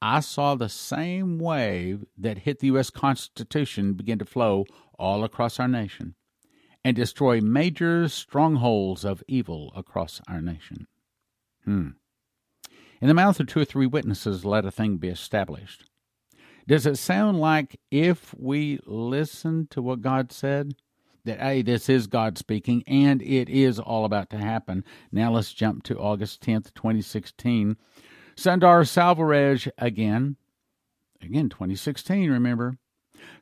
I saw the same wave that hit the U S Constitution begin to flow all across our nation and destroy major strongholds of evil across our nation. Hmm. In the mouth of two or three witnesses, let a thing be established. Does it sound like if we listen to what God said, that, hey, this is God speaking, and it is all about to happen? Now let's jump to August tenth, twenty sixteen. Sundar Selvaraj again. Again, twenty sixteen, remember.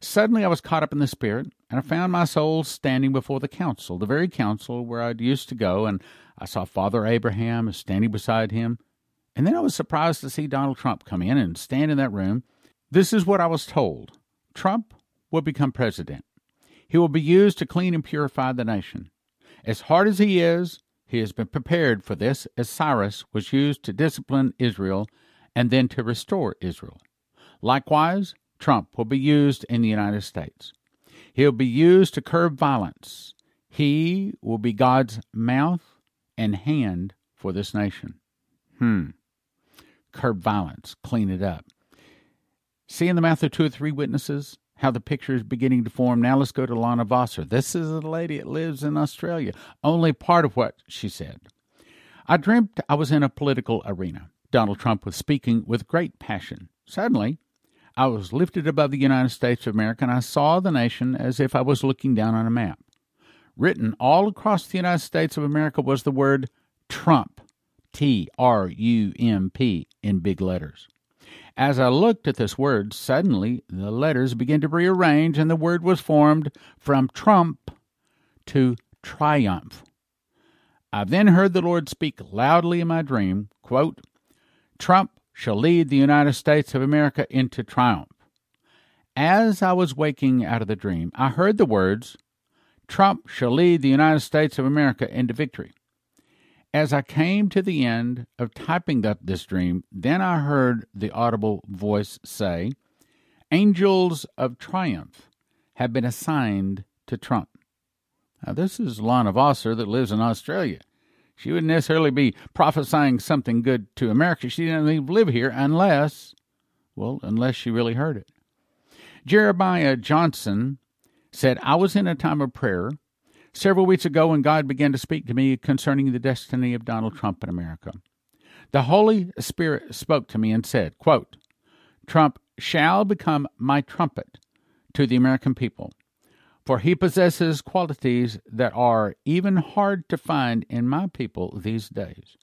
Suddenly I was caught up in the Spirit, and I found my soul standing before the council, the very council where I used to go, and I saw Father Abraham standing beside him. And then I was surprised to see Donald Trump come in and stand in that room. This is what I was told. Trump will become president. He will be used to clean and purify the nation. As hard as he is, he has been prepared for this, as Cyrus was used to discipline Israel and then to restore Israel. Likewise, Trump will be used in the United States. He will be used to curb violence. He will be God's mouth and hand for this nation. Hmm. Curb violence, clean it up. See in the mouth of two or three witnesses how the picture is beginning to form. Now let's go to Lana Vosser. This is a lady that lives in Australia. Only part of what she said. I dreamt I was in a political arena. Donald Trump was speaking with great passion. Suddenly, I was lifted above the United States of America, and I saw the nation as if I was looking down on a map. Written all across the United States of America was the word Trump. T R U M P in big letters. As I looked at this word, suddenly the letters began to rearrange, and the word was formed from trump to triumph. I then heard the Lord speak loudly in my dream, quote, "Trump shall lead the United States of America into triumph." As I was waking out of the dream, I heard the words, "Trump shall lead the United States of America into victory." As I came to the end of typing up this dream, then I heard the audible voice say, "Angels of triumph have been assigned to Trump." Now, this is Lana Vosser that lives in Australia. She wouldn't necessarily be prophesying something good to America. She didn't even live here unless, well, unless she really heard it. Jeremiah Johnson said, "I was in a time of prayer several weeks ago when God began to speak to me concerning the destiny of Donald Trump in America. The Holy Spirit spoke to me and said, quote, Trump shall become my trumpet to the American people. For he possesses qualities that are even hard to find in my people these days.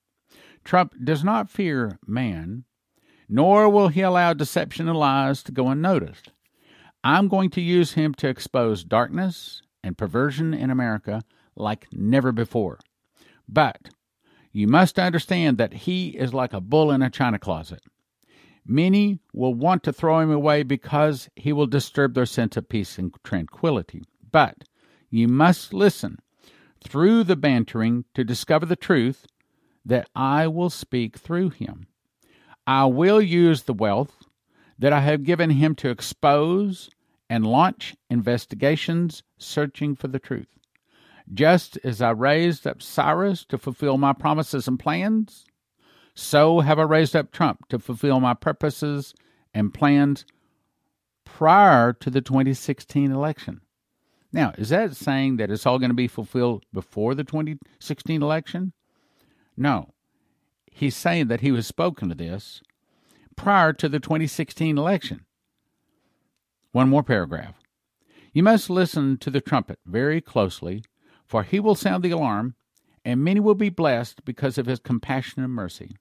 Trump does not fear man, nor will he allow deception and lies to go unnoticed. I'm going to use him to expose darkness and perversion in America like never before. But you must understand that he is like a bull in a china closet. Many will want to throw him away because he will disturb their sense of peace and tranquility. But you must listen through the bantering to discover the truth that I will speak through him. I will use the wealth that I have given him to expose and launch investigations searching for the truth. Just as I raised up Cyrus to fulfill my promises and plans, so have I raised up Trump to fulfill my purposes and plans prior to the twenty sixteen election." Now, is that saying that it's all going to be fulfilled before the twenty sixteen election? No. He's saying that he was spoken to this prior to the twenty sixteen election. One more paragraph. "You must listen to the trumpet very closely, for he will sound the alarm, and many will be blessed because of his compassion and mercy.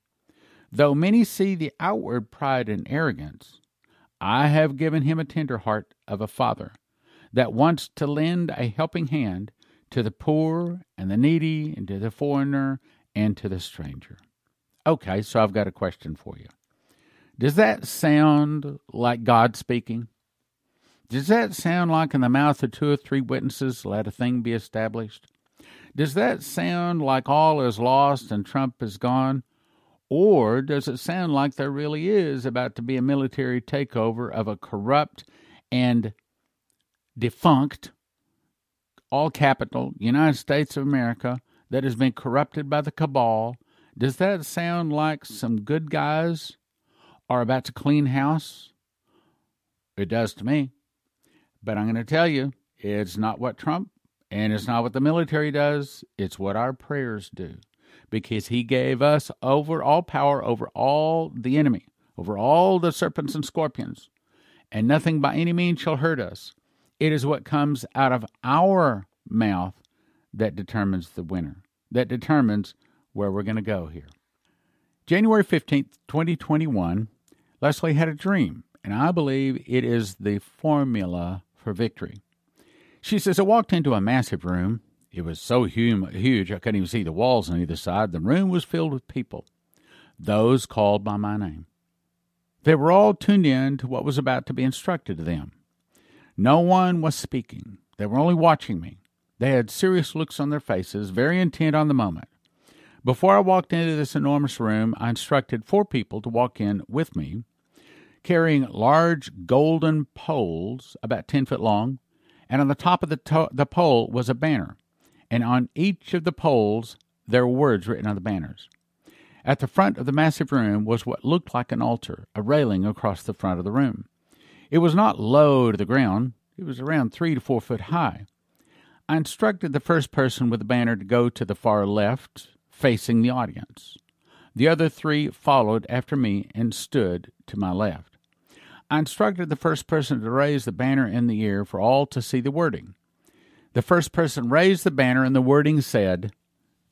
Though many see the outward pride and arrogance, I have given him a tender heart of a father that wants to lend a helping hand to the poor and the needy and to the foreigner and to the stranger." Okay, so I've got a question for you. Does that sound like God speaking? Does that sound like in the mouth of two or three witnesses, let a thing be established? Does that sound like all is lost and Trump is gone? Or does it sound like there really is about to be a military takeover of a corrupt and defunct, all capital, United States of America that has been corrupted by the cabal? Does that sound like some good guys are about to clean house? It does to me. But I'm going to tell you, it's not what Trump and it's not what the military does, it's what our prayers do. Because he gave us over all power over all the enemy, over all the serpents and scorpions, and nothing by any means shall hurt us. It is what comes out of our mouth that determines the winner, that determines where we're going to go here. January fifteenth, twenty twenty-one, Leslie had a dream, and I believe it is the formula for victory. She says, "I walked into a massive room. It was so huge I couldn't even see the walls on either side. The room was filled with people, those called by my name. They were all tuned in to what was about to be instructed to them. No one was speaking. They were only watching me. They had serious looks on their faces, very intent on the moment. Before I walked into this enormous room, I instructed four people to walk in with me, carrying large golden poles about ten foot long, and on the top of the, to- the pole was a banner, and on each of the poles there were words written on the banners. At the front of the massive room was what looked like an altar, a railing across the front of the room. It was not low to the ground. It was around three to four foot high. I instructed the first person with the banner to go to the far left, facing the audience. The other three followed after me and stood to my left. I instructed the first person to raise the banner in the air for all to see the wording. The first person raised the banner and the wording said,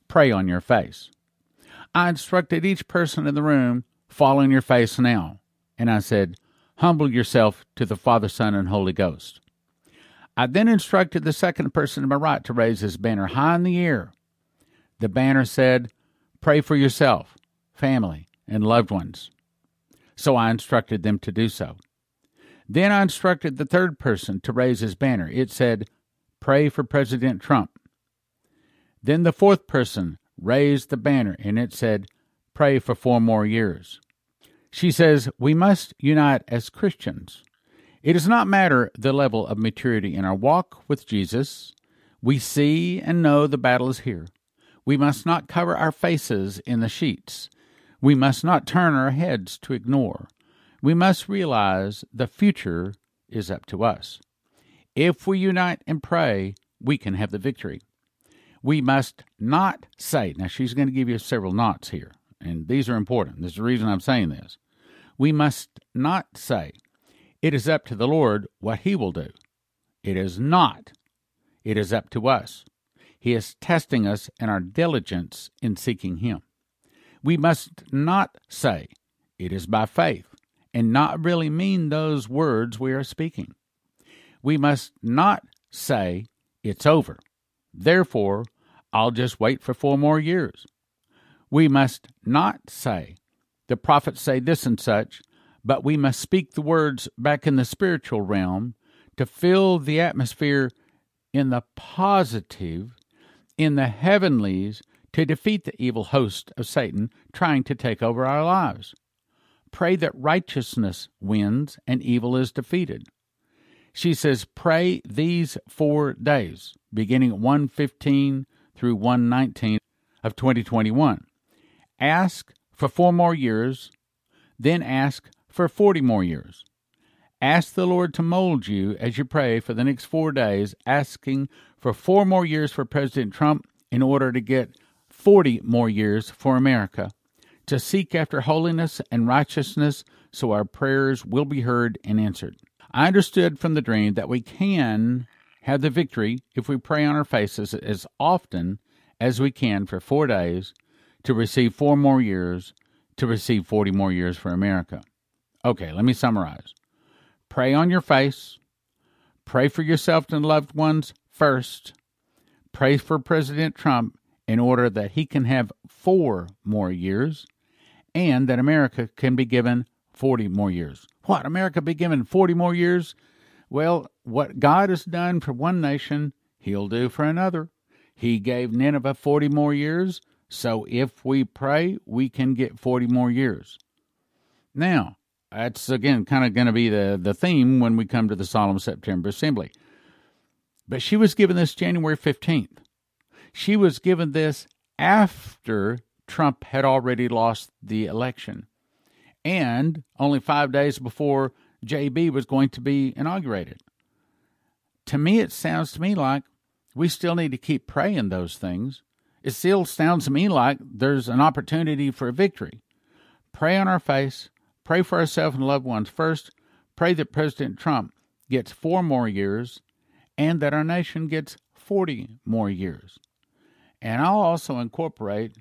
'Pray on your face.' I instructed each person in the room, fall on your face now. And I said, humble yourself to the Father, Son, and Holy Ghost. I then instructed the second person to my right to raise his banner high in the air. The banner said, pray for yourself, family, and loved ones. So I instructed them to do so. Then I instructed the third person to raise his banner. It said, pray for President Trump. Then the fourth person raised the banner, and it said, pray for four more years. She says, we must unite as Christians. It does not matter the level of maturity in our walk with Jesus. We see and know the battle is here. We must not cover our faces in the sheets. We must not turn our heads to ignore. We must realize the future is up to us. If we unite and pray, we can have the victory. We must not say, now she's going to give you several nots here, and these are important. This is the reason I'm saying this. We must not say, it is up to the Lord what he will do. It is not. It is up to us. He is testing us in our diligence in seeking him. We must not say, it is by faith, and not really mean those words we are speaking. We must not say, it's over. Therefore, I'll just wait for four more years. We must not say, the prophets say this and such, but we must speak the words back in the spiritual realm to fill the atmosphere in the positive, in the heavenlies, to defeat the evil host of Satan trying to take over our lives. Pray that righteousness wins and evil is defeated. She says, pray these four days, beginning at one fifteen through one nineteen of twenty twenty-one. Ask for four more years, then ask for forty more years. Ask the Lord to mold you as you pray for the next four days, asking for four more years for President Trump in order to get forty more years for America, to seek after holiness and righteousness so our prayers will be heard and answered. I understood from the dream that we can have the victory if we pray on our faces as often as we can for four days to receive four more years, to receive forty more years for America. Okay, let me summarize. Pray on your face. Pray for yourself and loved ones first. Pray for President Trump in order that he can have four more years and that America can be given forty more years. What, America be given forty more years? Well, what God has done for one nation, he'll do for another. He gave Nineveh forty more years, so if we pray, we can get forty more years. Now, that's, again, kind of going to be the, the theme when we come to the Solemn September Assembly. But she was given this January fifteenth. She was given this after Trump had already lost the election, and only five days before J B was going to be inaugurated. To me, it sounds to me like we still need to keep praying those things. It still sounds to me like there's an opportunity for a victory. Pray on our face. Pray for ourselves and loved ones first. Pray that President Trump gets four more years and that our nation gets forty more years. And I'll also incorporate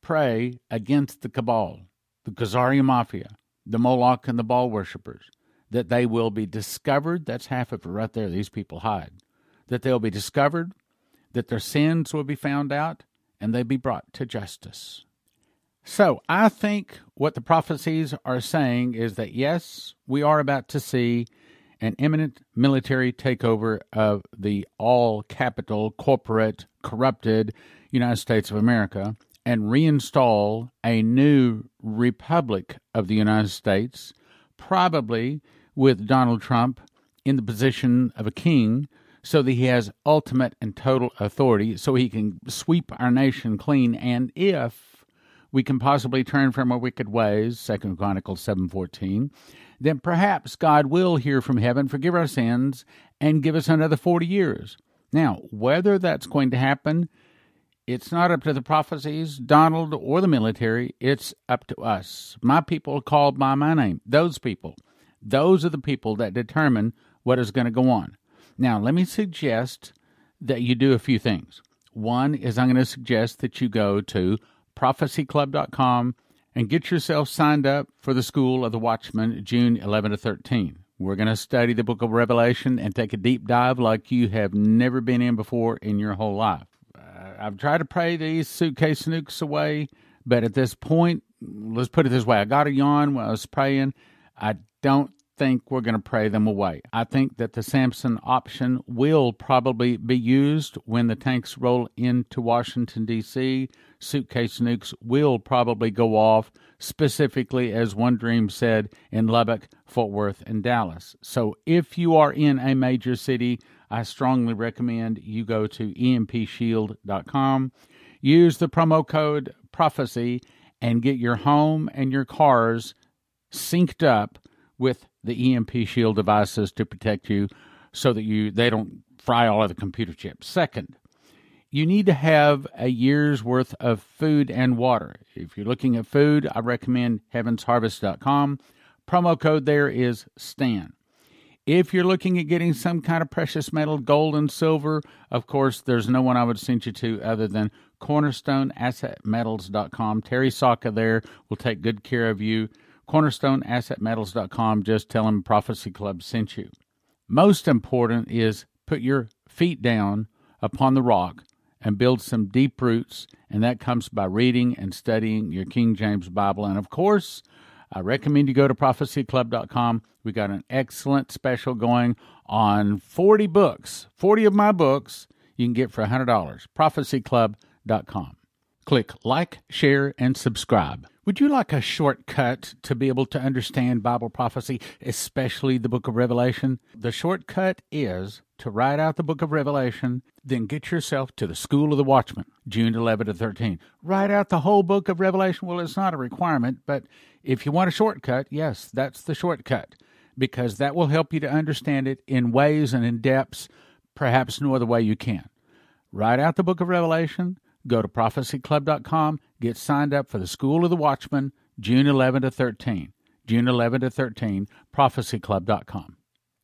pray against the cabal, the Khazari Mafia, the Moloch and the Baal worshippers, that they will be discovered. That's half of it right there. These people hide. That they'll be discovered, that their sins will be found out, and they'll be brought to justice. So I think what the prophecies are saying is that, yes, we are about to see an imminent military takeover of the all-capital, corporate, corrupted United States of America, and reinstall a new republic of the United States, probably with Donald Trump in the position of a king, so that he has ultimate and total authority, so he can sweep our nation clean. And if we can possibly turn from our wicked ways, Second Chronicles seven fourteen, then perhaps God will hear from heaven, forgive our sins, and give us another forty years. Now, whether that's going to happen, it's not up to the prophecies, Donald, or the military. It's up to us. My people called by my name. Those people. Those are the people that determine what is going to go on. Now, let me suggest that you do a few things. One is I'm going to suggest that you go to prophecy club dot com, and get yourself signed up for the School of the Watchmen, June eleventh to thirteenth. We're going to study the book of Revelation and take a deep dive like you have never been in before in your whole life. I've tried to pray these suitcase nukes away, but at this point, let's put it this way. I got a yawn when I was praying. I don't think we're going to pray them away. I think that the Samson option will probably be used when the tanks roll into Washington, D C Suitcase nukes will probably go off, specifically, as One Dream said, in Lubbock, Fort Worth, and Dallas. So if you are in a major city, I strongly recommend you go to E M P shield dot com, use the promo code PROPHECY, and get your home and your cars synced up with the E M P shield devices to protect you so that you they don't fry all of the computer chips. Second, you need to have a year's worth of food and water. If you're looking at food, I recommend heavens harvest dot com. Promo code there is STAN. If you're looking at getting some kind of precious metal, gold and silver, of course, there's no one I would send you to other than cornerstone asset metals dot com. Terry Saka there will take good care of you. cornerstone asset metals dot com. Just tell him Prophecy Club sent you. Most important is put your feet down upon the rock and build some deep roots, and that comes by reading and studying your King James Bible. And, of course, I recommend you go to prophecy club dot com. We got an excellent special going on forty books. forty of my books you can get for one hundred dollars. prophecy club dot com. Click like, share, and subscribe. Would you like a shortcut to be able to understand Bible prophecy, especially the book of Revelation? The shortcut is to write out the book of Revelation, then get yourself to the School of the Watchmen, June eleventh to thirteenth. Write out the whole book of Revelation. Well, it's not a requirement, but if you want a shortcut, yes, that's the shortcut, because that will help you to understand it in ways and in depths perhaps no other way you can. Write out the book of Revelation, go to prophecy club dot com, get signed up for the School of the Watchmen, June eleventh to thirteenth. June eleventh to thirteenth, prophecy club dot com.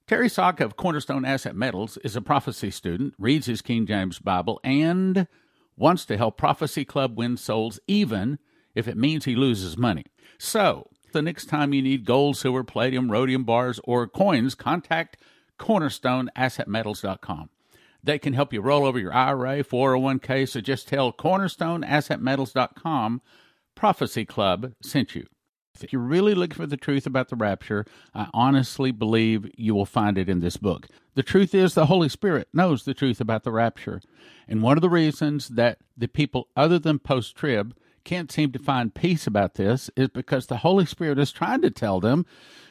Terry Saka of Cornerstone Asset Metals is a prophecy student, reads his King James Bible, and wants to help Prophecy Club win souls, even if it means he loses money. So, the next time you need gold, silver, palladium, rhodium bars, or coins, contact cornerstone asset metals dot com. They can help you roll over your I R A, four oh one k, so just tell cornerstone asset metals dot com Prophecy Club sent you. If you're really looking for the truth about the rapture, I honestly believe you will find it in this book. The truth is the Holy Spirit knows the truth about the rapture. And one of the reasons that the people other than post-trib can't seem to find peace about this is because the Holy Spirit is trying to tell them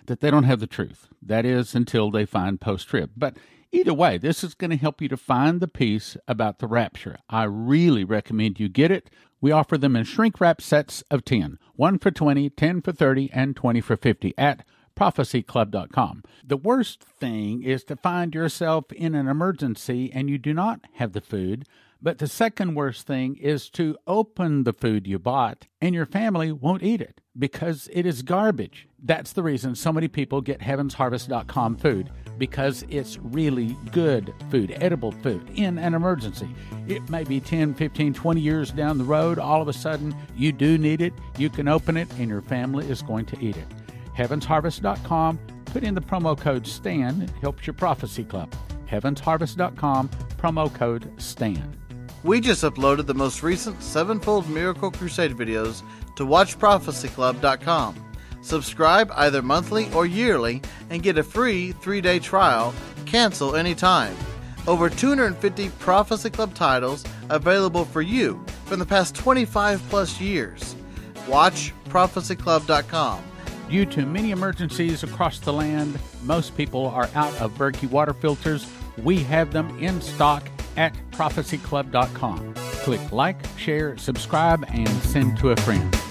that they don't have the truth. That is, until they find post-trib. But either way, this is going to help you to find the peace about the rapture. I really recommend you get it. We offer them in shrink wrap sets of ten, one for twenty, ten for thirty, and twenty for fifty at prophecy club dot com. The worst thing is to find yourself in an emergency and you do not have the food, but the second worst thing is to open the food you bought and your family won't eat it because it is garbage. That's the reason so many people get heavens harvest dot com food, because it's really good food, edible food, in an emergency. It may be ten, fifteen, twenty years down the road. All of a sudden, you do need it. You can open it, and your family is going to eat it. heavens harvest dot com. Put in the promo code STAN. It helps your Prophecy Club. heavens harvest dot com, promo code STAN. We just uploaded the most recent Sevenfold Miracle Crusade videos to watch prophecy club dot com. Subscribe either monthly or yearly and get a free three-day trial. Cancel anytime. Over two hundred fifty Prophecy Club titles available for you from the past twenty-five plus years. watch prophecy club dot com. Due to many emergencies across the land, most people are out of Berkey water filters. We have them in stock at prophecy club dot com. Click like, share, subscribe, and send to a friend.